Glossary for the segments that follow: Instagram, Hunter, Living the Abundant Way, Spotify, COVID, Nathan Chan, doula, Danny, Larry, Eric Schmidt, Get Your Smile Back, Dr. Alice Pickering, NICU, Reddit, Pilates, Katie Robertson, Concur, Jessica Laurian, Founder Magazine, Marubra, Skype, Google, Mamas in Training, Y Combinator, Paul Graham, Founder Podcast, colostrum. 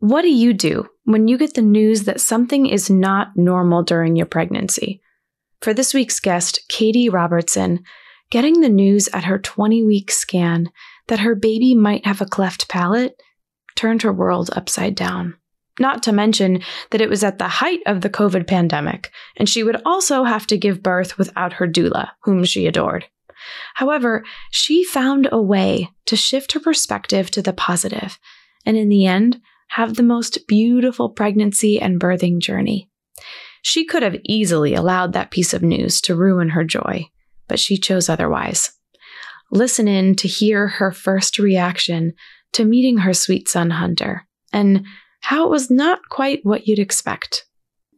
What do you do when you get the news that something is not normal during your pregnancy? For this week's guest, Katie Robertson, getting the news at her 20-week scan that her baby might have a cleft palate turned her world upside down. Not to mention that it was at the height of the COVID pandemic, and she would also have to give birth without her doula, whom she adored. However, she found a way to shift her perspective to the positive, and in the end, have the most beautiful pregnancy and birthing journey. She could have easily allowed that piece of news to ruin her joy, but she chose otherwise. Listen in to hear her first reaction to meeting her sweet son, Hunter, and how it was not quite what you'd expect.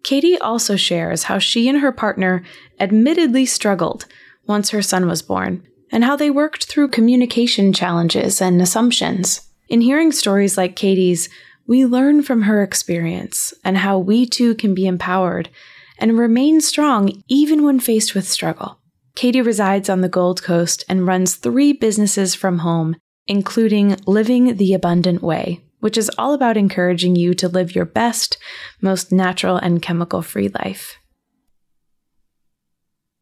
Katie also shares how she and her partner admittedly struggled once her son was born, and how they worked through communication challenges and assumptions. In hearing stories like Katie's, we learn from her experience and how we too can be empowered and remain strong even when faced with struggle. Katie resides on the Gold Coast and runs 3 businesses from home, including Living the Abundant Way, which is all about encouraging you to live your best, most natural and chemical-free life.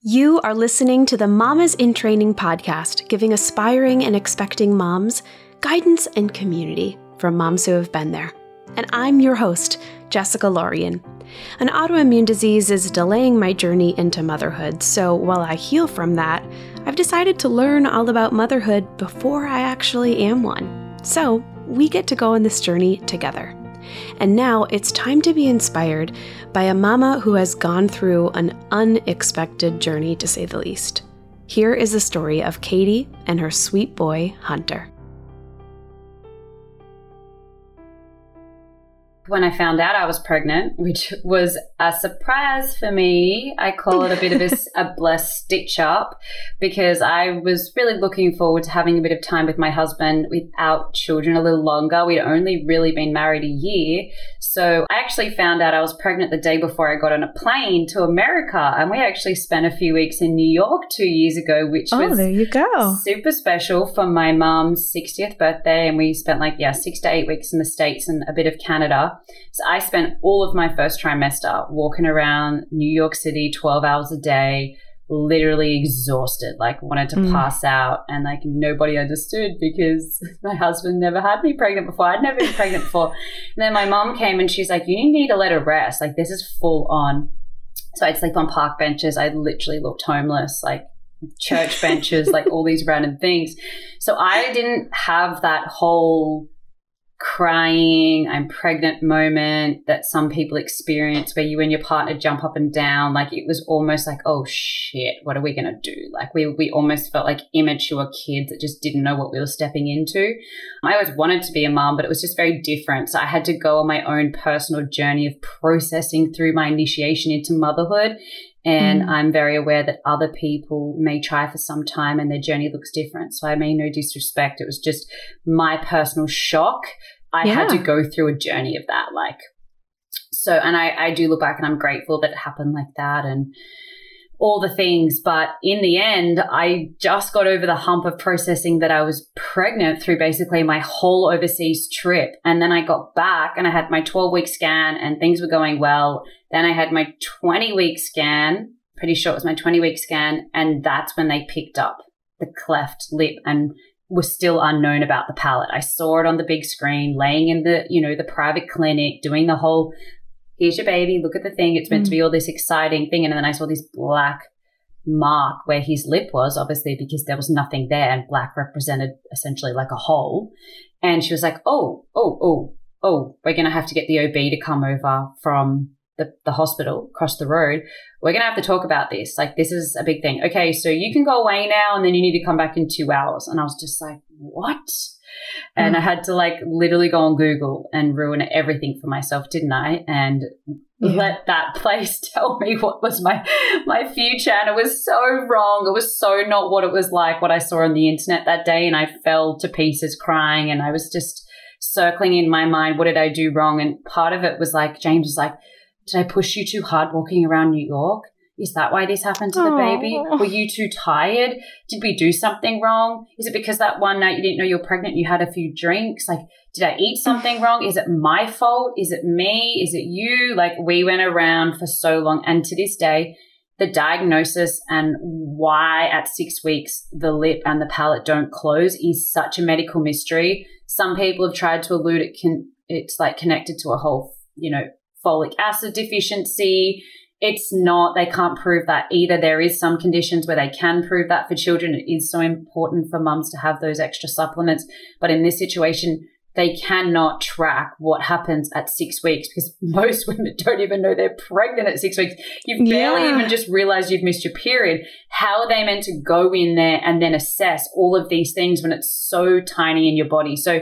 You are listening to the Mamas in Training podcast, giving aspiring and expecting moms guidance and community from moms who have been there. And I'm your host, Jessica Laurian. An autoimmune disease is delaying my journey into motherhood, so while I heal from that, I've decided to learn all about motherhood before I actually am one. So we get to go on this journey together. And now it's time to be inspired by a mama who has gone through an unexpected journey, to say the least. Here is the story of Katie and her sweet boy, Hunter. When I found out I was pregnant, which was a surprise for me, I call it a bit of a blessed stitch up, because I was really looking forward to having a bit of time with my husband without children a little longer. We'd only really been married a year. So I actually found out I was pregnant the day before I got on a plane to America. And we actually spent a few weeks in New York 2 years ago, which was there you go. Super special for my mom's 60th birthday. And we spent 6 to 8 weeks in the States and a bit of Canada. So I spent all of my first trimester walking around New York City 12 hours a day, literally exhausted, wanted to pass out, and nobody understood because my husband never had me pregnant before. I'd never been pregnant before. And then my mom came and she's like, you need a let her rest. This is full on. So I'd sleep on park benches. I literally looked homeless, church benches, all these random things. So I didn't have that whole crying, I'm pregnant moment that some people experience where you and your partner jump up and down. It was almost oh shit, what are we going to do? We almost felt immature kids that just didn't know what we were stepping into. I always wanted to be a mom, but it was just very different. So I had to go on my own personal journey of processing through my initiation into motherhood. And I'm very aware that other people may try for some time and their journey looks different. So I mean no disrespect. It was just my personal shock. I had to go through a journey of that. And I do look back and I'm grateful that it happened like that and all the things. But in the end, I just got over the hump of processing that I was pregnant through basically my whole overseas trip. And then I got back and I had my 12-week scan and things were going well. Then I had my 20-week scan, pretty sure it was my 20-week scan, and that's when they picked up the cleft lip and was still unknown about the palate. I saw it on the big screen, laying in the, the private clinic, doing the whole, here's your baby, look at the thing. It's meant to be all this exciting thing. And then I saw this black mark where his lip was, obviously, because there was nothing there and black represented essentially a hole. And she was like, oh, we're going to have to get the OB to come over from the hospital across the road. We're going to have to talk about this. This is a big thing. Okay, so you can go away now and then you need to come back in 2 hours. And I was just like, what? And I had to literally go on Google and ruin everything for myself, didn't I? And let that place tell me what was my future. And it was so wrong. It was so not what it was what I saw on the internet that day. And I fell to pieces crying. And I was just circling in my mind, what did I do wrong? And part of it was James was like, did I push you too hard walking around New York? Is that why this happened to the baby? Were you too tired? Did we do something wrong? Is it because that one night you didn't know you're pregnant, you had a few drinks? Like, did I eat something wrong? Is it my fault? Is it me? Is it you? Like, we went around for so long. And to this day, the diagnosis and why at 6 weeks the lip and the palate don't close is such a medical mystery. Some people have tried to allude it it's like connected to a whole, folic acid deficiency. It's not. They can't prove that either. There is some conditions where they can prove that for children. It is so important for mums to have those extra supplements. But in this situation, they cannot track what happens at 6 weeks because most women don't even know they're pregnant at 6 weeks. You've barely even just realized you've missed your period. How are they meant to go in there and then assess all of these things when it's so tiny in your body? So,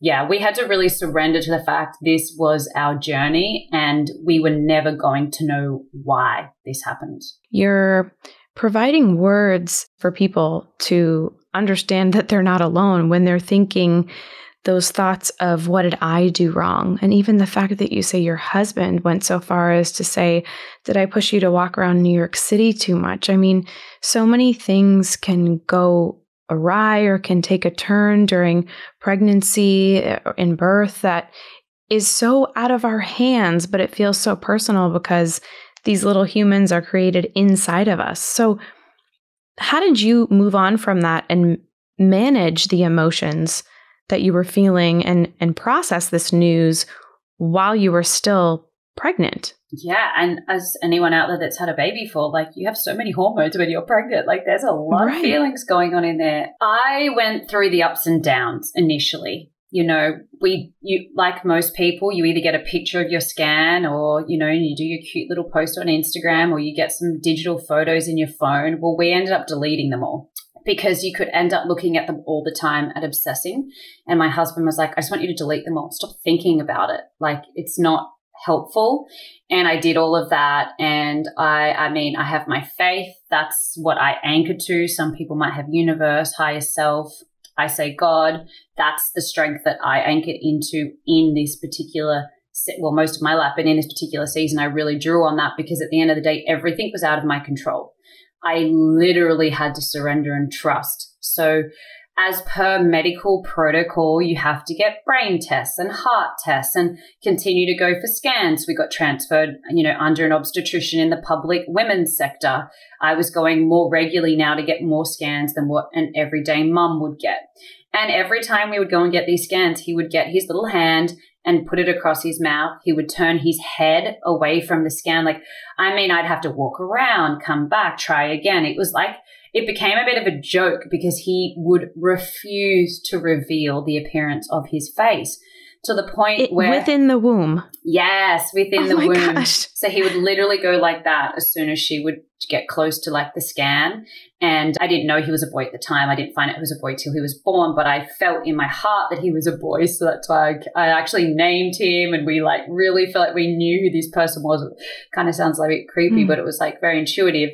yeah, we had to really surrender to the fact this was our journey and we were never going to know why this happened. You're providing words for people to understand that they're not alone when they're thinking those thoughts of what did I do wrong? And even the fact that you say your husband went so far as to say, did I push you to walk around New York City too much? I mean, so many things can go awry or can take a turn during pregnancy or in birth that is so out of our hands, but it feels so personal because these little humans are created inside of us. So how did you move on from that and manage the emotions that you were feeling and process this news while you were still pregnant? Yeah. And as anyone out there that's had a baby for, like, you have so many hormones when you're pregnant. Like, there's a lot of feelings going on in there. I went through the ups and downs initially. You like most people, you either get a picture of your scan or, you do your cute little post on Instagram or you get some digital photos in your phone. Well, we ended up deleting them all, because you could end up looking at them all the time and obsessing. And my husband was like, I just want you to delete them all. Stop thinking about it. Like, it's not helpful. And I did all of that. And I mean, I have my faith. That's what I anchor to. Some people might have universe, higher self. I say God. That's the strength that I anchored into in this particular, most of my life, but in this particular season, I really drew on that because at the end of the day, everything was out of my control. I literally had to surrender and trust. So as per medical protocol, you have to get brain tests and heart tests and continue to go for scans. We got transferred, under an obstetrician in the public women's sector. I was going more regularly now to get more scans than what an everyday mum would get. And every time we would go and get these scans, he would get his little hand and put it across his mouth. He would turn his head away from the scan. Like, I mean, I'd have to walk around, come back, try again. It was like, it became a bit of a joke because he would refuse to reveal the appearance of his face to the point where. Within the womb. Yes, within the womb. Oh my gosh. So he would literally go like that as soon as she would get close to like the scan. And I didn't know he was a boy at the time. I didn't find out he was a boy till he was born, but I felt in my heart that he was a boy. So that's why I actually named him and we like really felt like we knew who this person was. It kind of sounds like a bit creepy, but it was like very intuitive.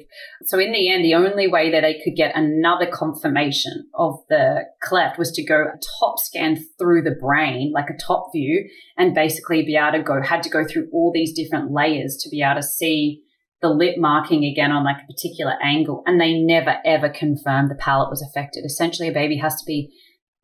So in the end, the only way that I could get another confirmation of the cleft was to go a top scan through the brain, like a top view, and basically had to go through all these different layers to be able to see the lip marking again on like a particular angle, and they never, ever confirmed the palate was affected. Essentially, a baby has to be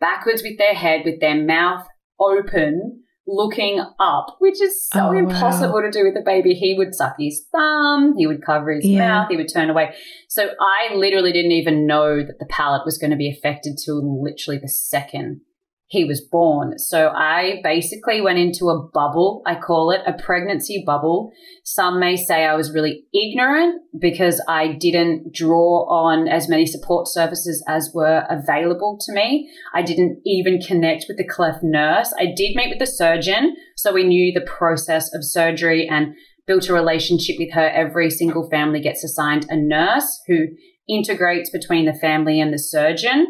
backwards with their head, with their mouth open, looking up, which is so impossible to do with a baby. He would suck his thumb, he would cover his mouth, he would turn away. So I literally didn't even know that the palate was going to be affected till literally the second he was born. So I basically went into a bubble. I call it a pregnancy bubble. Some may say I was really ignorant because I didn't draw on as many support services as were available to me. I didn't even connect with the cleft nurse. I did meet with the surgeon, so we knew the process of surgery and built a relationship with her. Every single family gets assigned a nurse who integrates between the family and the surgeon.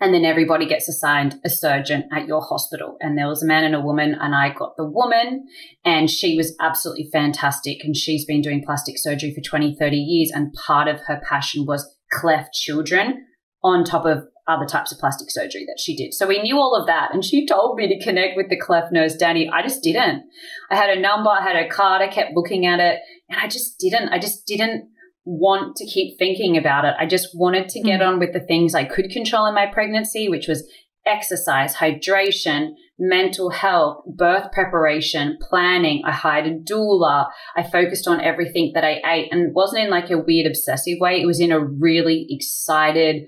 And then everybody gets assigned a surgeon at your hospital. And there was a man and a woman, and I got the woman, and she was absolutely fantastic. And she's been doing plastic surgery for 20, 30 years. And part of her passion was cleft children on top of other types of plastic surgery that she did. So we knew all of that. And she told me to connect with the cleft nose, Danny. I just didn't. I had her number. I had her card. I kept looking at it. And I just didn't want to keep thinking about it. I just wanted to get on with the things I could control in my pregnancy, which was exercise, hydration, mental health, birth preparation, planning. I hired a doula. I focused on everything that I ate, and it wasn't in like a weird obsessive way. It was in a really excited,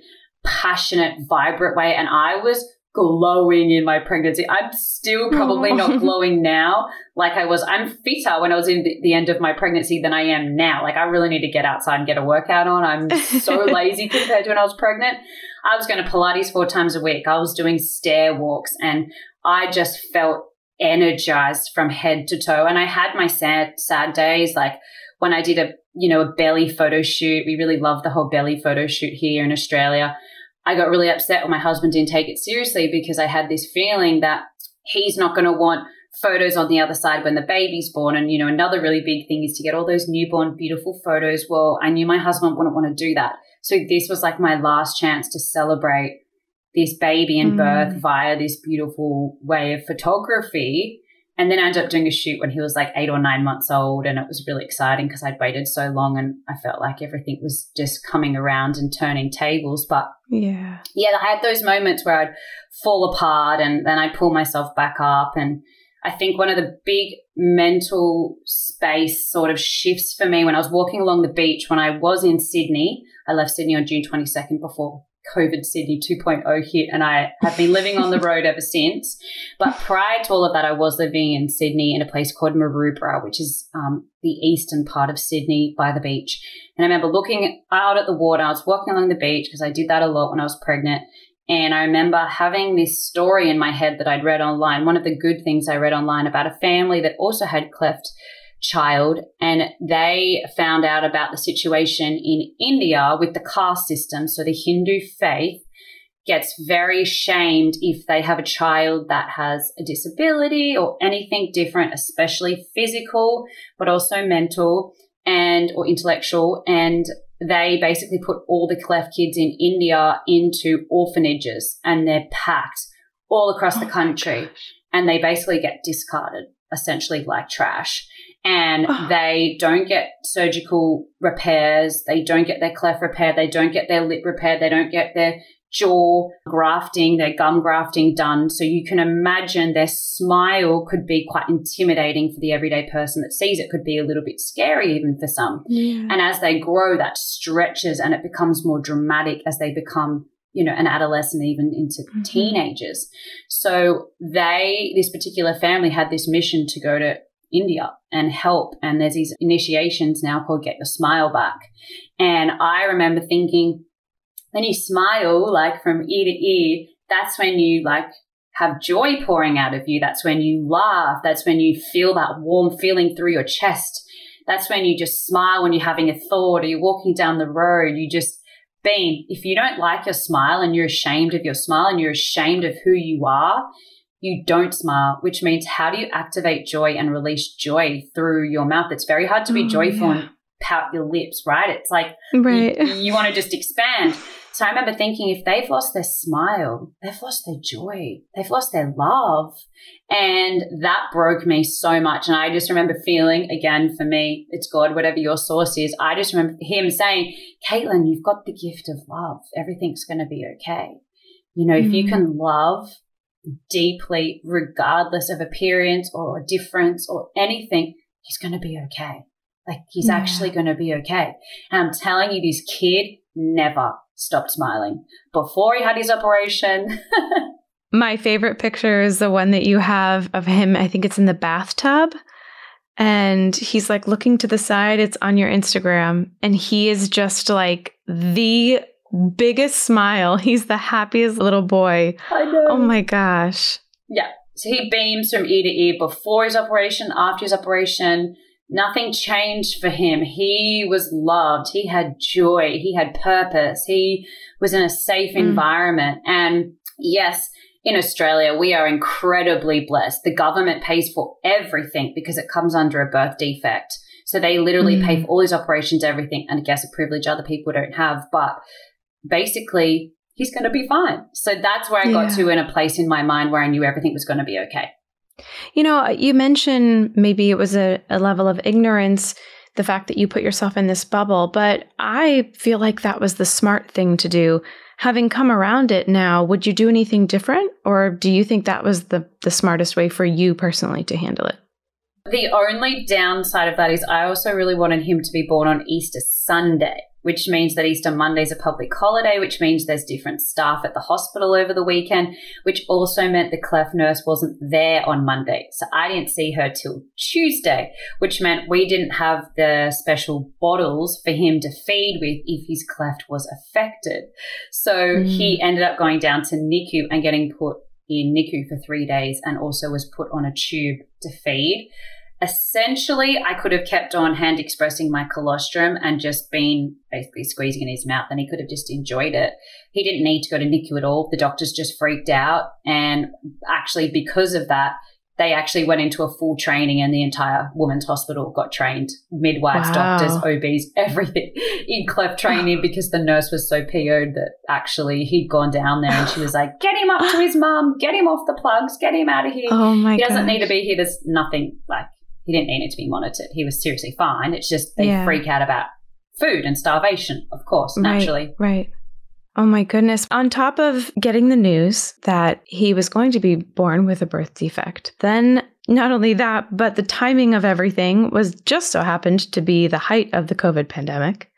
passionate, vibrant way. And I was glowing in my pregnancy. I'm still probably not glowing now like I was. I'm fitter when I was in the end of my pregnancy than I am now. Like I really need to get outside and get a workout on. I'm so lazy compared to when I was pregnant. I was going to Pilates 4 times a week. I was doing stair walks, and I just felt energized from head to toe. And I had my sad days, like when I did a belly photo shoot. We really love the whole belly photo shoot here in Australia. I got really upset when my husband didn't take it seriously because I had this feeling that he's not going to want photos on the other side when the baby's born. And, another really big thing is to get all those newborn beautiful photos. Well, I knew my husband wouldn't want to do that. So this was like my last chance to celebrate this baby and birth via this beautiful way of photography. And then I ended up doing a shoot when he was like 8 or 9 months old, and it was really exciting because I'd waited so long and I felt like everything was just coming around and turning tables. But yeah, I had those moments where I'd fall apart and then I'd pull myself back up. And I think one of the big mental space sort of shifts for me when I was walking along the beach when I was in Sydney. I left Sydney on June 22nd before COVID Sydney 2.0 hit, and I have been living on the road ever since. But prior to all of that, I was living in Sydney in a place called Marubra, which is the eastern part of Sydney by the beach. And I remember looking out at the water. I was walking along the beach because I did that a lot when I was pregnant. And I remember having this story in my head that I'd read online, one of the good things I read online, about a family that also had cleft child, and they found out about the situation in India with the caste system. So the Hindu faith gets very shamed if they have a child that has a disability or anything different, especially physical, but also mental and or intellectual. And they basically put all the cleft kids in India into orphanages, and they're packed all across the country, and they basically get discarded essentially like trash, and they don't get surgical repairs. They don't get their cleft repaired. They don't get their lip repaired. They don't get their jaw grafting, their gum grafting done. So you can imagine their smile could be quite intimidating for the everyday person that sees it, could be a little bit scary even for some. Yeah. And as they grow, that stretches and it becomes more dramatic as they become, an adolescent, even into teenagers. So this particular family had this mission to go to India and help. And there's these initiations now called Get Your Smile Back. And I remember thinking, when you smile, like from ear to ear, that's when you like have joy pouring out of you. That's when you laugh. That's when you feel that warm feeling through your chest. That's when you just smile when you're having a thought or you're walking down the road. You just beam. If you don't like your smile and you're ashamed of your smile and you're ashamed of who you are, you don't smile, which means how do you activate joy and release joy through your mouth? It's very hard to be joyful and pout your lips, right? It's like you want to just expand. So I remember thinking, if they've lost their smile, they've lost their joy, they've lost their love. And that broke me so much. And I just remember feeling, again, for me, it's God, whatever your source is. I just remember him saying, Caitlin, you've got the gift of love. Everything's going to be okay. If you can love deeply, regardless of appearance or difference or anything, he's going to be okay. Like he's actually going to be okay. And I'm telling you, this kid never stopped smiling before he had his operation. My favorite picture is the one that you have of him. I think it's in the bathtub, and he's like looking to the side. It's on your Instagram, and he is just like the biggest smile. He's the happiest little boy. I know. Oh my gosh. Yeah. So he beams from ear to ear before his operation, after his operation. Nothing changed for him. He was loved. He had joy. He had purpose. He was in a safe environment. And yes, in Australia, we are incredibly blessed. The government pays for everything because it comes under a birth defect. So they literally pay for all his operations, everything, and I guess a privilege other people don't have. But basically, he's going to be fine. So that's where I got to in a place in my mind where I knew everything was going to be okay. You know, you mentioned maybe it was a level of ignorance, the fact that you put yourself in this bubble, but I feel like that was the smart thing to do. Having come around it now, would you do anything different? Or do you think that was the smartest way for you personally to handle it? The only downside of that is I also really wanted him to be born on Easter Sunday, which means that Easter Monday is a public holiday, which means there's different staff at the hospital over the weekend, which also meant the cleft nurse wasn't there on Monday. So I didn't see her till Tuesday, which meant we didn't have the special bottles for him to feed with if his cleft was affected. So he ended up going down to NICU and getting put in NICU for 3 days and also was put on a tube to feed. Essentially, I could have kept on hand expressing my colostrum and just been basically squeezing in his mouth, and he could have just enjoyed it. He didn't need to go to NICU at all. The doctors just freaked out. And actually, because of that, they actually went into a full training, and the entire women's hospital got trained, midwives, doctors, OBs, everything in cleft training, because the nurse was so PO'd that actually he'd gone down there and she was like, get him up to his mum, get him off the plugs, get him out of here. Oh my gosh. He doesn't need to be here. There's nothing like. He didn't need it to be monitored. He was seriously fine. It's just they freak out about food and starvation, of course, naturally. Right. Oh, my goodness. On top of getting the news that he was going to be born with a birth defect, then not only that, but the timing of everything was just so happened to be the height of the COVID pandemic.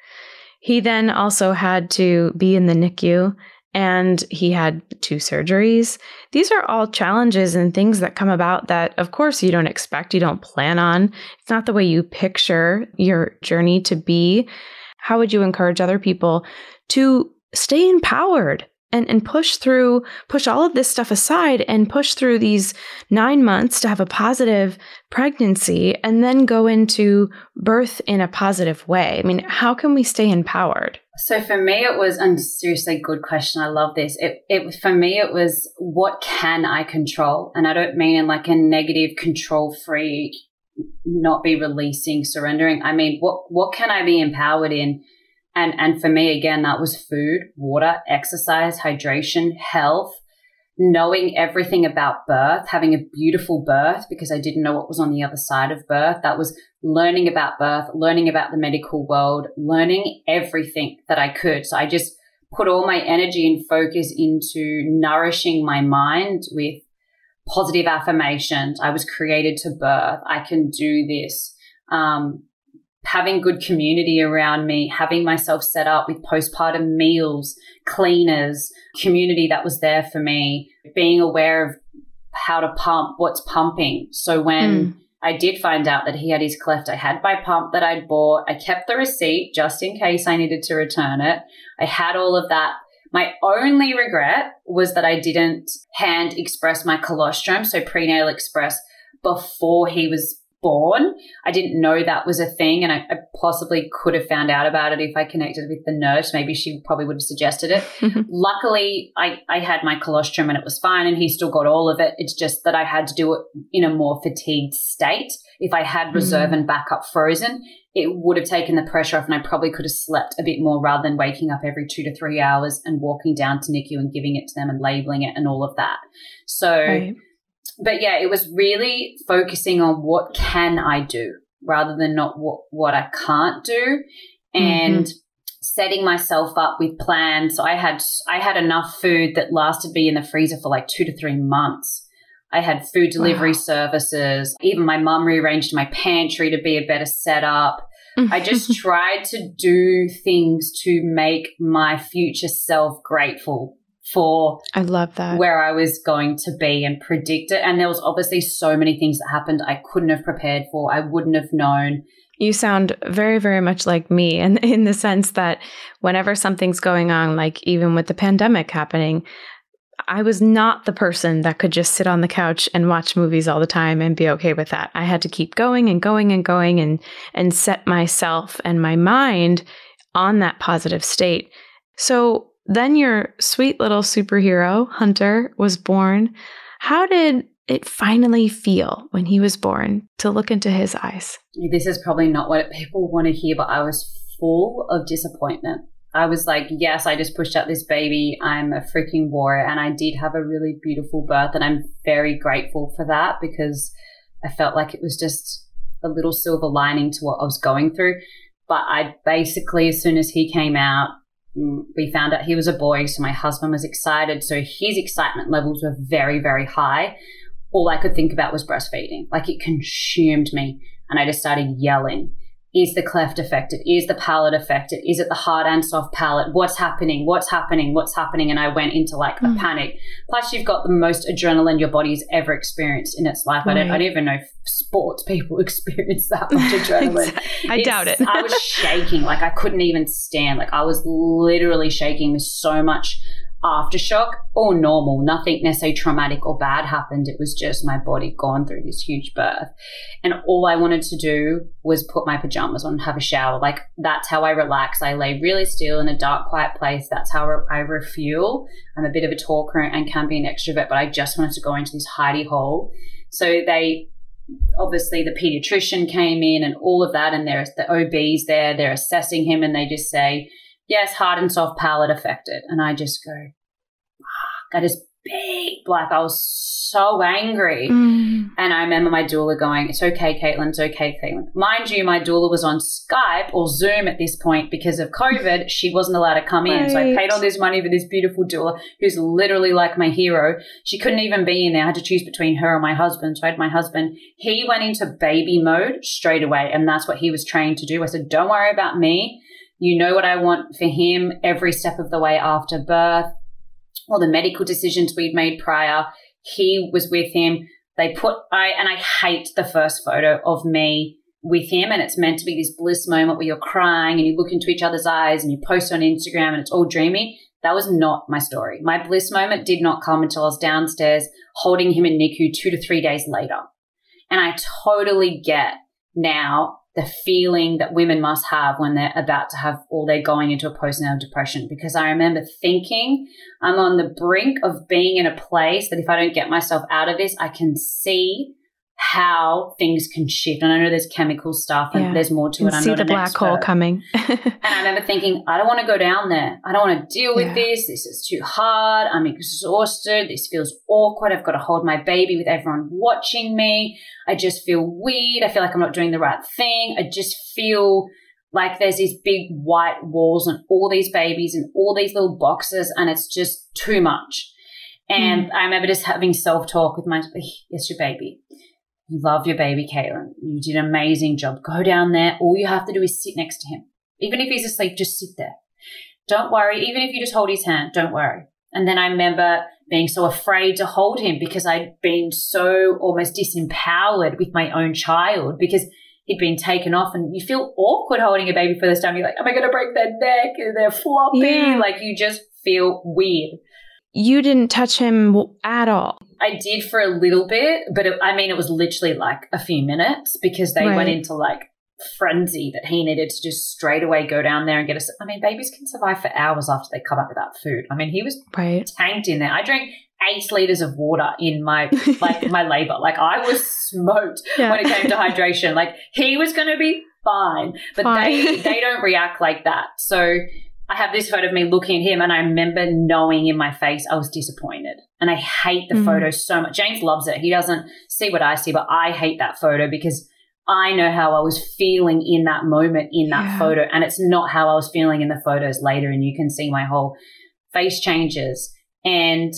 He then also had to be in the NICU, and he had 2 surgeries. These are all challenges and things that come about that, of course, you don't expect, you don't plan on. It's not the way you picture your journey to be. How would you encourage other people to stay empowered and push through, push all of this stuff aside and push through these 9 months to have a positive pregnancy and then go into birth in a positive way? I mean, how can we stay empowered? So for me, it was, and seriously, good question. I love this. It for me, it was, what can I control? And I don't mean in like a negative control freak, not be releasing, surrendering. I mean, what can I be empowered in? And for me, again, that was food, water, exercise, hydration, health, knowing everything about birth, having a beautiful birth, because I didn't know what was on the other side of birth. That was learning about birth, learning about the medical world, learning everything that I could. So I just put all my energy and focus into nourishing my mind with positive affirmations. I was created to birth. I can do this. Having good community around me, having myself set up with postpartum meals, cleaners, community that was there for me, being aware of how to pump, what's pumping. So when I did find out that he had his cleft, I had my pump that I'd bought. I kept the receipt just in case I needed to return it. I had all of that. My only regret was that I didn't hand express my colostrum, so prenatal express, before he was born. I didn't know that was a thing, and I possibly could have found out about it if I connected with the nurse. Maybe she probably would have suggested it. Luckily, I had my colostrum and it was fine, and he still got all of it. It's just that I had to do it in a more fatigued state. If I had reserve and backup frozen, it would have taken the pressure off, and I probably could have slept a bit more rather than waking up every 2 to 3 hours and walking down to NICU and giving it to them and labeling it and all of that. So but yeah, it was really focusing on what can I do rather than not what I can't do, and setting myself up with plans. So I had enough food that lasted me in the freezer for like 2 to 3 months. I had food delivery services. Even my mum rearranged my pantry to be a better setup. I just tried to do things to make my future self grateful for I love that where I was going to be and predict it. And there was obviously so many things that happened I couldn't have prepared for. I wouldn't have known. You sound very, very much like me, and in the sense that whenever something's going on, like even with the pandemic happening, I was not the person that could just sit on the couch and watch movies all the time and be okay with that. I had to keep going and going and going and set myself and my mind on that positive state. So then your sweet little superhero, Hunter, was born. How did it finally feel when he was born to look into his eyes? This is probably not what people want to hear, but I was full of disappointment. I was like, yes, I just pushed out this baby. I'm a freaking warrior. And I did have a really beautiful birth. And I'm very grateful for that because I felt like it was just a little silver lining to what I was going through. But I basically, as soon as he came out, we found out he was a boy. So my husband was excited. So his excitement levels were very, very high. All I could think about was breastfeeding. Like, it consumed me. And I just started yelling. Is the cleft affected? Is the palate affected? Is it the hard and soft palate? What's happening? What's happening? What's happening? And I went into like a panic. Plus, you've got the most adrenaline your body's ever experienced in its life. Right. I don't even know if sports people experience that much adrenaline. I doubt it. I was shaking. Like, I couldn't even stand. Like, I was literally shaking with so much aftershock. All normal. Nothing necessarily traumatic or bad happened. It was just my body gone through this huge birth. And all I wanted to do was put my pajamas on and have a shower. Like, that's how I relax. I lay really still in a dark, quiet place. That's how I refuel. I'm a bit of a talker and can be an extrovert, but I just wanted to go into this hidey hole. So they obviously, the pediatrician came in and all of that, and there's the OBs there. They're assessing him and they just say, yes, hard and soft palate affected. And I just go, fuck, I just beeped. Like, I was so angry. And I remember my doula going, it's okay, Caitlin, it's okay, Caitlin. Mind you, my doula was on Skype or Zoom at this point because of COVID. She wasn't allowed to come in. So I paid all this money for this beautiful doula who's literally like my hero. She couldn't even be in there. I had to choose between her and my husband. So I had my husband. He went into baby mode straight away, and that's what he was trained to do. I said, don't worry about me. You know what I want for him every step of the way after birth, all the medical decisions we'd made prior. He was with him. I hate the first photo of me with him, and it's meant to be this bliss moment where you're crying and you look into each other's eyes and you post on Instagram and it's all dreamy. That was not my story. My bliss moment did not come until I was downstairs holding him in NICU 2 to 3 days later. And I totally get now the feeling that women must have when they're about to have, or they're going into a postnatal depression. Because I remember thinking, I'm on the brink of being in a place that if I don't get myself out of this, I can see how things can shift. And I know there's chemical stuff and there's more to it. I'm not an expert. See the black hole coming. And I remember thinking, I don't want to go down there. I don't want to deal with this. This is too hard. I'm exhausted. This feels awkward. I've got to hold my baby with everyone watching me. I just feel weird. I feel like I'm not doing the right thing. I just feel like there's these big white walls and all these babies and all these little boxes, and it's just too much. And I remember just having self-talk with my, it's your baby. You love your baby, Caitlin. You did an amazing job. Go down there. All you have to do is sit next to him. Even if he's asleep, just sit there. Don't worry. Even if you just hold his hand, don't worry. And then I remember being so afraid to hold him because I'd been so almost disempowered with my own child because he'd been taken off, and you feel awkward holding a baby for the first time. You're like, am I going to break their neck? And they're floppy. Yeah. Like, you just feel weird. You didn't touch him at all. I did for a little bit, but it was literally like a few minutes because they went into like frenzy that he needed to just straight away go down there and get us. I mean, babies can survive for hours after they come up without food. I mean, he was tanked in there. I drank 8 liters of water in my labor. Like, I was smoked when it came to hydration. Like, he was going to be fine, but they don't react like that. So I have this photo of me looking at him, and I remember knowing in my face I was disappointed. And I hate the photo so much. James loves it. He doesn't see what I see, but I hate that photo because I know how I was feeling in that moment in that photo, and it's not how I was feeling in the photos later, and you can see my whole face changes. And,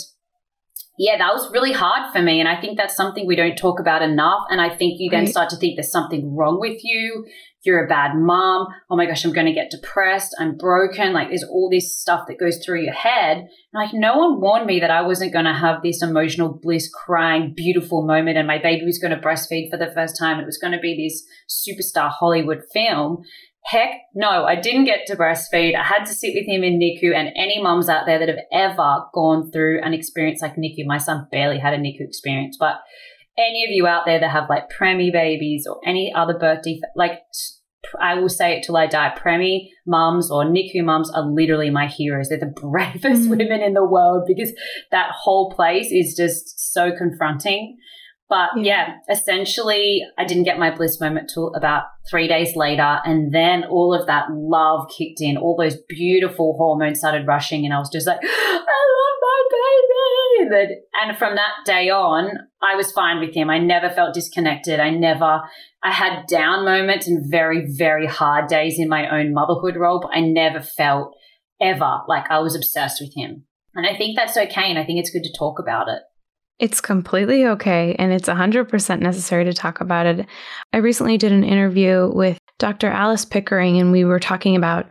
that was really hard for me, and I think that's something we don't talk about enough, and I think you then start to think there's something wrong with you. You're a bad mom. Oh, my gosh, I'm going to get depressed. I'm broken. Like, there's all this stuff that goes through your head. Like, no one warned me that I wasn't going to have this emotional bliss, crying, beautiful moment, and my baby was going to breastfeed for the first time. It was going to be this superstar Hollywood film. Heck no, I didn't get to breastfeed. I had to sit with him in NICU, and any moms out there that have ever gone through an experience like NICU, my son barely had a NICU experience, but any of you out there that have like preemie babies or any other birth defect, like, I will say it till I die, preemie mums or NICU mums are literally my heroes. They're the bravest women in the world because that whole place is just so confronting. But yeah, essentially I didn't get my bliss moment till about 3 days later. And then all of that love kicked in. All those beautiful hormones started rushing and I was just like, I love my baby. And from that day on, I was fine with him. I never felt disconnected. I had down moments and very, very hard days in my own motherhood role, but I never felt ever like I was obsessed with him. And I think that's okay. And I think it's good to talk about it. It's completely okay, and it's 100% necessary to talk about it. I recently did an interview with Dr. Alice Pickering, and we were talking about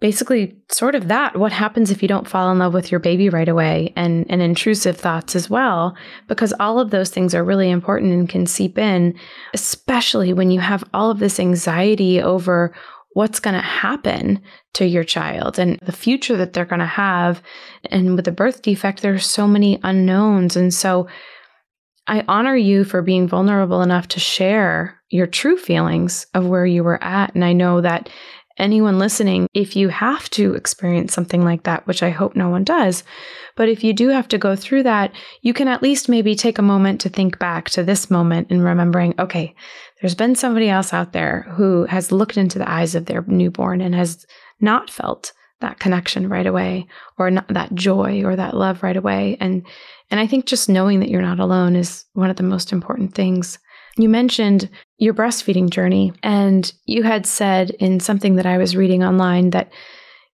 basically sort of that, what happens if you don't fall in love with your baby right away, and intrusive thoughts as well, because all of those things are really important and can seep in, especially when you have all of this anxiety over what's going to happen to your child and the future that they're going to have. And with a birth defect, there are so many unknowns. And so I honor you for being vulnerable enough to share your true feelings of where you were at. And I know that anyone listening, if you have to experience something like that, which I hope no one does, but if you do have to go through that, you can at least maybe take a moment to think back to this moment and remembering, okay, there's been somebody else out there who has looked into the eyes of their newborn and has not felt that connection right away, or not that joy or that love right away. And I think just knowing that you're not alone is one of the most important things. You mentioned your breastfeeding journey, and you had said in something that I was reading online that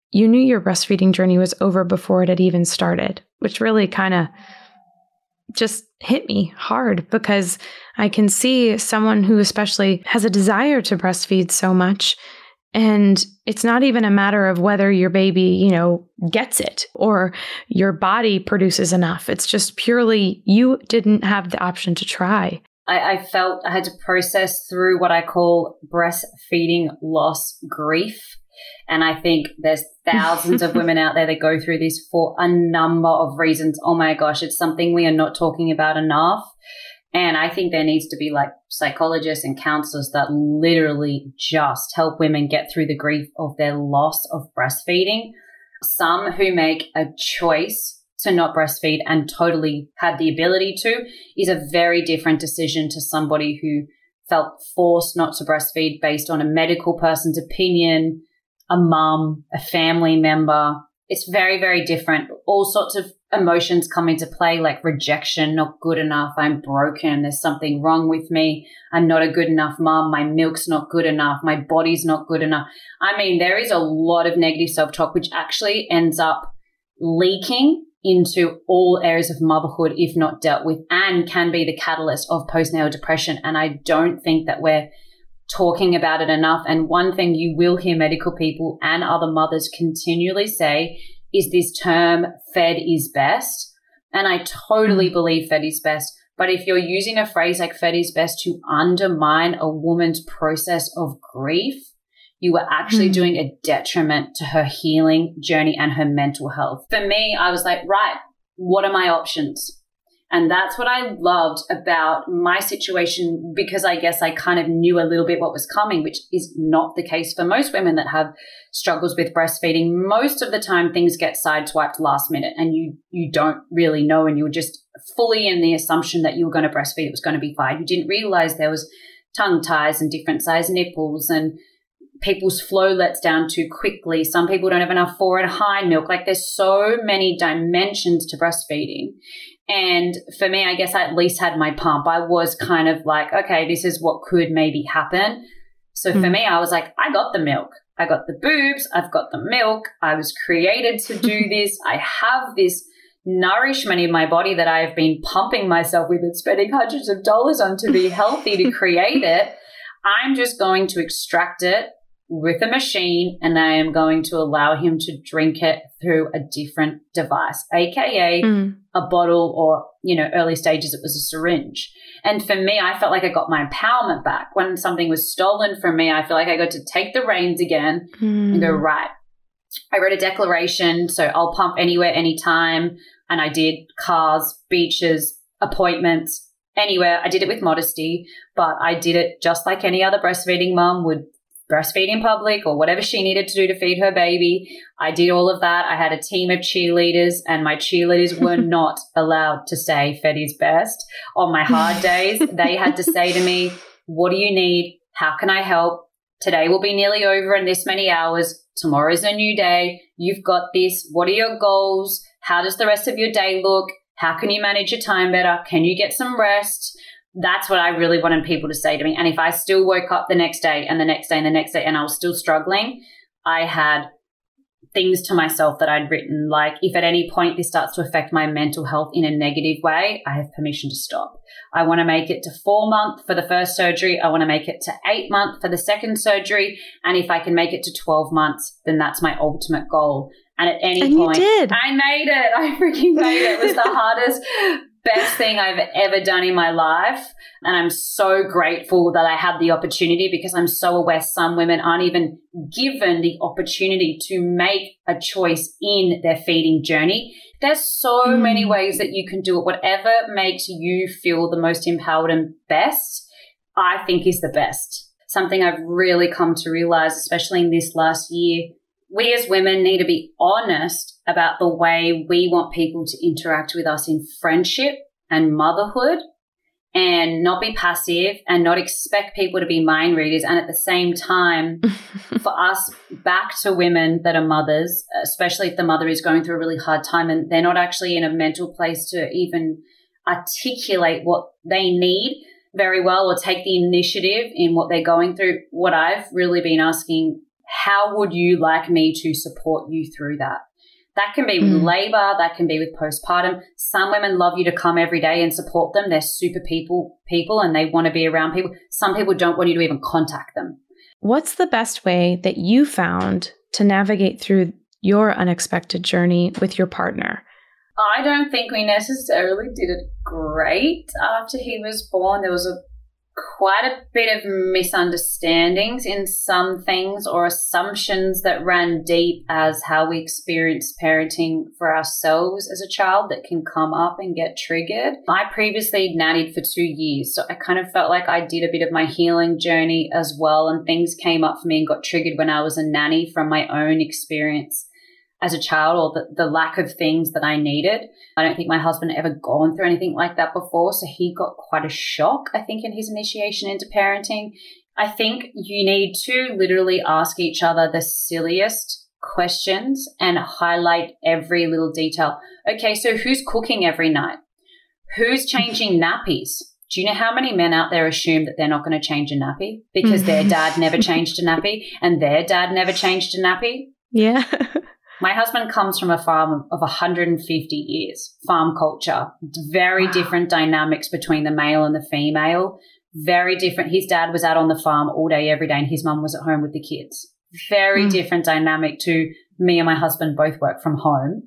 you knew your breastfeeding journey was over before it had even started, which really kind of just hit me hard, because I can see someone who especially has a desire to breastfeed so much, and it's not even a matter of whether your baby, gets it or your body produces enough. It's just purely you didn't have the option to try. I felt I had to process through what I call breastfeeding loss grief. And I think there's thousands of women out there that go through this for a number of reasons. Oh my gosh, it's something we are not talking about enough. And I think there needs to be like psychologists and counselors that literally just help women get through the grief of their loss of breastfeeding. Some who make a choice to not breastfeed and totally had the ability to is a very different decision to somebody who felt forced not to breastfeed based on a medical person's opinion, a mum, a family member. It's very, very different. All sorts of emotions come into play, like rejection, not good enough, I'm broken, there's something wrong with me, I'm not a good enough mum, my milk's not good enough, my body's not good enough. I mean, there is a lot of negative self-talk, which actually ends up leaking into all areas of motherhood if not dealt with, and can be the catalyst of postnatal depression. And I don't think that we're talking about it enough. And one thing you will hear medical people and other mothers continually say is this term, fed is best. And I totally believe fed is best. But if you're using a phrase like fed is best to undermine a woman's process of grief, you were actually doing a detriment to her healing journey and her mental health. For me, I was like, right, what are my options? And that's what I loved about my situation, because I guess I kind of knew a little bit what was coming, which is not the case for most women that have struggles with breastfeeding. Most of the time things get sideswiped last minute and you don't really know, and you're just fully in the assumption that you were going to breastfeed, it was going to be fine. You didn't realize there was tongue ties and different size nipples, and people's flow lets down too quickly. Some people don't have enough forward high milk. Like, there's so many dimensions to breastfeeding. And for me, I guess I at least had my pump. I was kind of like, okay, this is what could maybe happen. So for me, I was like, I got the milk. I got the boobs. I've got the milk. I was created to do this. I have this nourishment in my body that I've been pumping myself with and spending hundreds of dollars on to be healthy to create it. I'm just going to extract it with a machine, and I am going to allow him to drink it through a different device, aka a bottle, or, early stages it was a syringe. And for me, I felt like I got my empowerment back. When something was stolen from me, I feel like I got to take the reins again and go, right, I wrote a declaration, so I'll pump anywhere, anytime. And I did cars, beaches, appointments, anywhere. I did it with modesty, but I did it just like any other breastfeeding mom would breastfeed in public or whatever she needed to do to feed her baby. I did all of that. I had a team of cheerleaders, and my cheerleaders were not allowed to say fed is best. On my hard days, they had to say to me, what do you need? How can I help? Today will be nearly over in this many hours. Tomorrow's a new day. You've got this. What are your goals? How does the rest of your day look? How can you manage your time better? Can you get some rest? That's what I really wanted people to say to me. And if I still woke up the next day and the next day and the next day and I was still struggling, I had things to myself that I'd written, like, if at any point this starts to affect my mental health in a negative way, I have permission to stop. I want to make it to 4 months for the first surgery. I want to make it to 8 months for the second surgery. And if I can make it to 12 months, then that's my ultimate goal. And at any point, you did. I made it. I freaking made it. It was the hardest, best thing I've ever done in my life. And I'm so grateful that I had the opportunity, because I'm so aware some women aren't even given the opportunity to make a choice in their feeding journey. There's so many ways that you can do it. Whatever makes you feel the most empowered and best, I think is the best. Something I've really come to realize, especially in this last year, we as women need to be honest about the way we want people to interact with us in friendship and motherhood, and not be passive and not expect people to be mind readers. And at the same time, for us, back to women that are mothers, especially if the mother is going through a really hard time and they're not actually in a mental place to even articulate what they need very well or take the initiative in what they're going through, what I've really been asking, how would you like me to support you through that? That can be with labor, that can be with postpartum. Some women love you to come every day and support them. They're super people and they want to be around people. Some people don't want you to even contact them. What's the best way that you found to navigate through your unexpected journey with your partner? I don't think we necessarily did it great after he was born. There was quite a bit of misunderstandings in some things, or assumptions that ran deep as how we experience parenting for ourselves as a child that can come up and get triggered. I previously nannied for 2 years, so I kind of felt like I did a bit of my healing journey as well, and things came up for me and got triggered when I was a nanny from my own experience as a child, or the lack of things that I needed. I don't think my husband had ever gone through anything like that before, so he got quite a shock, I think, in his initiation into parenting. I think you need to literally ask each other the silliest questions and highlight every little detail. Okay, so who's cooking every night? Who's changing nappies? Do you know how many men out there assume that they're not going to change a nappy because their dad never changed a nappy and their dad never changed a nappy? Yeah. My husband comes from a farm of 150 years, farm culture, very different dynamics between the male and the female, very different. His dad was out on the farm all day, every day, and his mum was at home with the kids. Very different dynamic to me and my husband both work from home.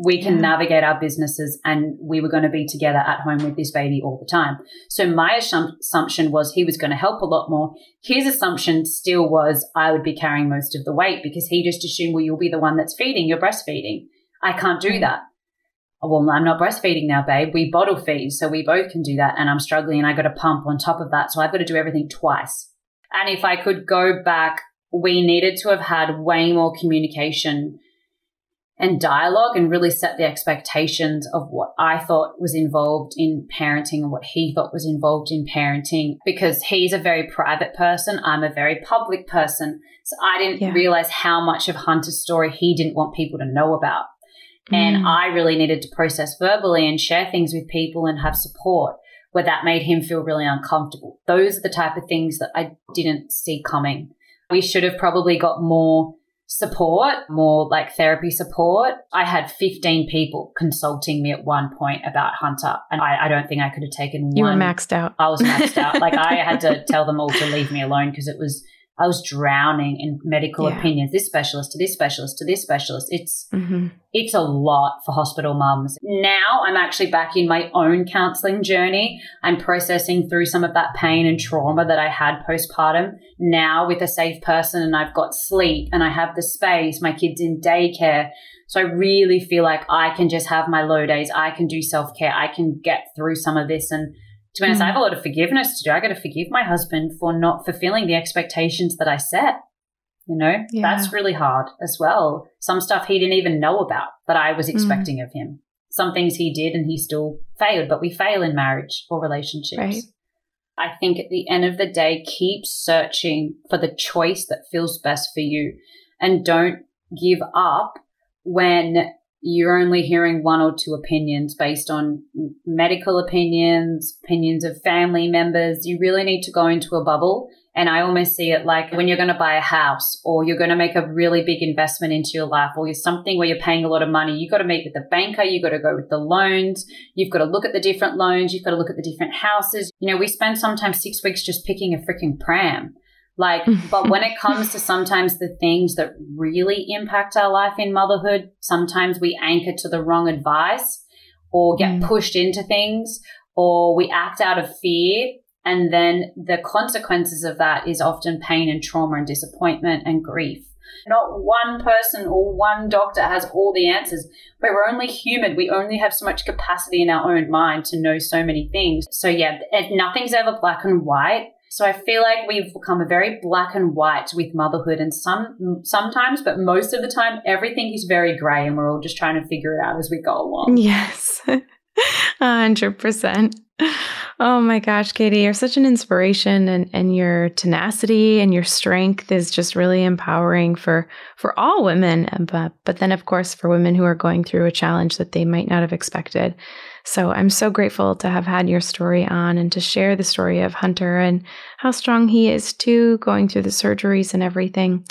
We can navigate our businesses, and we were going to be together at home with this baby all the time. So my assumption was he was going to help a lot more. His assumption still was I would be carrying most of the weight, because he just assumed, well, you'll be the one that's feeding, you're breastfeeding. I can't do that. Well, I'm not breastfeeding now, babe. We bottle feed, so we both can do that, and I'm struggling and I got to pump on top of that, so I've got to do everything twice. And if I could go back, we needed to have had way more communication and dialogue and really set the expectations of what I thought was involved in parenting and what he thought was involved in parenting, because he's a very private person. I'm a very public person. So I didn't realize how much of Hunter's story he didn't want people to know about. And I really needed to process verbally and share things with people and have support where that made him feel really uncomfortable. Those are the type of things that I didn't see coming. We should have probably got more support, more like therapy support. I had 15 people consulting me at one point about Hunter, and I don't think I could have taken one. You were maxed out. I was maxed out. Like, I had to tell them all to leave me alone, because I was drowning in medical opinions. This specialist to this specialist to this specialist. It's a lot for hospital mums. Now I'm actually back in my own counseling journey. I'm processing through some of that pain and trauma that I had postpartum now with a safe person, and I've got sleep and I have the space, my kid's in daycare. So I really feel like I can just have my low days. I can do self-care. I can get through some of this and To be honest, I have a lot of forgiveness to do. I got to forgive my husband for not fulfilling the expectations that I set. You know, that's really hard as well. Some stuff he didn't even know about that I was expecting of him. Some things he did and he still failed, but we fail in marriage or relationships. Right. I think at the end of the day, keep searching for the choice that feels best for you, and don't give up when you're only hearing one or two opinions based on medical opinions, opinions of family members. You really need to go into a bubble. And I almost see it like when you're going to buy a house, or you're going to make a really big investment into your life, or you're something where you're paying a lot of money. You've got to meet with the banker. You've got to go with the loans. You've got to look at the different loans. You've got to look at the different houses. You know, we spend sometimes 6 weeks just picking a freaking pram. Like, but when it comes to sometimes the things that really impact our life in motherhood, sometimes we anchor to the wrong advice or get pushed into things, or we act out of fear. And then the consequences of that is often pain and trauma and disappointment and grief. Not one person or one doctor has all the answers. We're only human. We only have so much capacity in our own mind to know so many things. So, yeah, nothing's ever black and white. So I feel like we've become a very black and white with motherhood, and sometimes, but most of the time, everything is very grey, and we're all just trying to figure it out as we go along. Yes, 100%. Oh my gosh, Katie, you're such an inspiration, and your tenacity and your strength is just really empowering for all women, but then, of course, for women who are going through a challenge that they might not have expected. So I'm so grateful to have had your story on and to share the story of Hunter and how strong he is too, going through the surgeries and everything.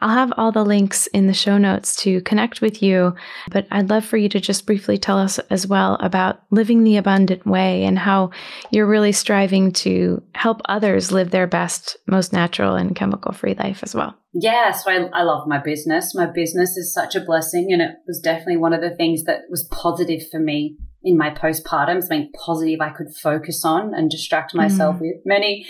I'll have all the links in the show notes to connect with you, but I'd love for you to just briefly tell us as well about Living the Abundant Way and how you're really striving to help others live their best, most natural and chemical-free life as well. Yeah, so I love my business. My business is such a blessing, and it was definitely one of the things that was positive for me in my postpartum, something positive I could focus on and distract myself with. Many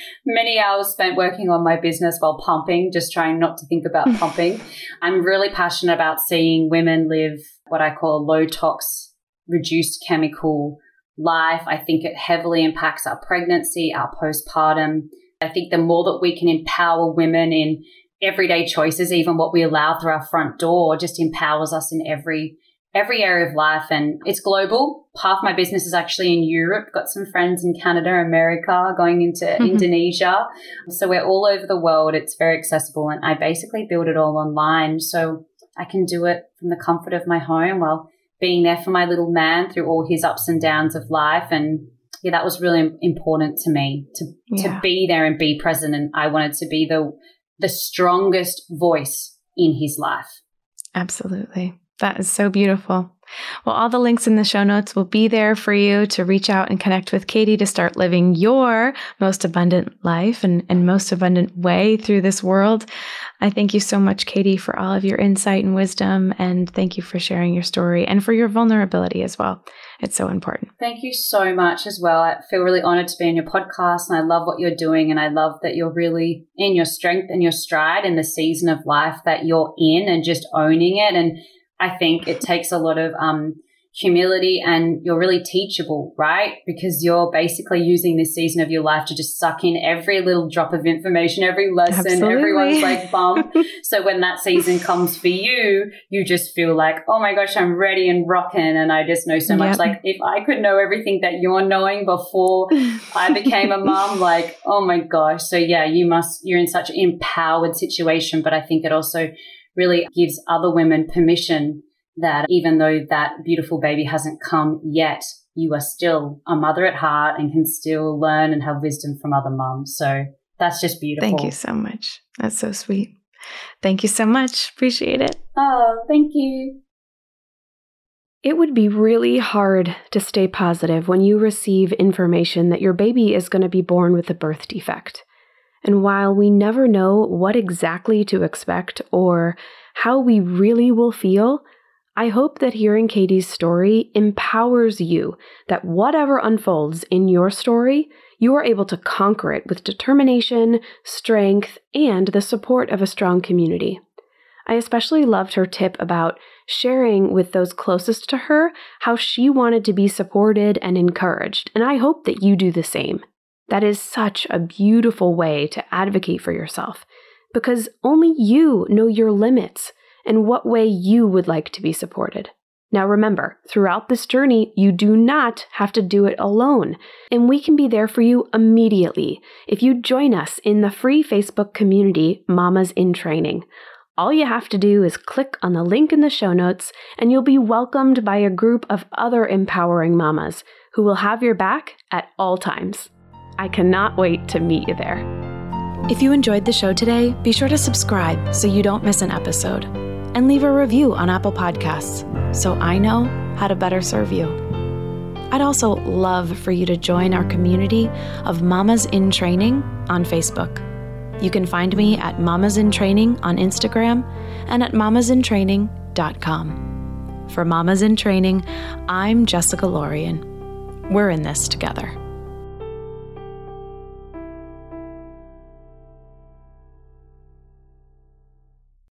hours spent working on my business while pumping, just trying not to think about pumping. I'm really passionate about seeing women live what I call low tox, reduced chemical life. I think it heavily impacts our pregnancy, our postpartum. I think the more that we can empower women in everyday choices, even what we allow through our front door, just empowers us in every area of life, and it's global. Half my business is actually in Europe. Got some friends in Canada, America, going into Indonesia. So we're all over the world. It's very accessible, and I basically build it all online so I can do it from the comfort of my home while being there for my little man through all his ups and downs of life. And yeah, that was really important to me to be there and be present, and I wanted to be the strongest voice in his life. Absolutely. That is so beautiful. Well, all the links in the show notes will be there for you to reach out and connect with Katie to start living your most abundant life and most abundant way through this world. I thank you so much, Katie, for all of your insight and wisdom. And thank you for sharing your story and for your vulnerability as well. It's so important. Thank you so much as well. I feel really honored to be on your podcast, and I love what you're doing, and I love that you're really in your strength and your stride in the season of life that you're in and just owning it. And I think it takes a lot of humility, and you're really teachable, right? Because you're basically using this season of your life to just suck in every little drop of information, every lesson. Absolutely. Everyone's like bump. So when that season comes for you, you just feel like, oh my gosh, I'm ready and rocking, and I just know so much. Like, if I could know everything that you're knowing before I became a mom, like, oh my gosh. So yeah, you're in such an empowered situation, but I think it also really gives other women permission that even though that beautiful baby hasn't come yet, you are still a mother at heart and can still learn and have wisdom from other moms. So that's just beautiful. Thank you so much. That's so sweet. Thank you so much. Appreciate it. Oh, thank you. It would be really hard to stay positive when you receive information that your baby is going to be born with a birth defect. And while we never know what exactly to expect or how we really will feel, I hope that hearing Katie's story empowers you that whatever unfolds in your story, you are able to conquer it with determination, strength, and the support of a strong community. I especially loved her tip about sharing with those closest to her how she wanted to be supported and encouraged, and I hope that you do the same. That is such a beautiful way to advocate for yourself, because only you know your limits and what way you would like to be supported. Now remember, throughout this journey, you do not have to do it alone, and we can be there for you immediately if you join us in the free Facebook community, Mamas in Training. All you have to do is click on the link in the show notes, and you'll be welcomed by a group of other empowering mamas who will have your back at all times. I cannot wait to meet you there. If you enjoyed the show today, be sure to subscribe so you don't miss an episode. And leave a review on Apple Podcasts so I know how to better serve you. I'd also love for you to join our community of Mamas in Training on Facebook. You can find me at Mamas in Training on Instagram and at mamasintraining.com. For Mamas in Training, I'm Jessica Laurian. We're in this together.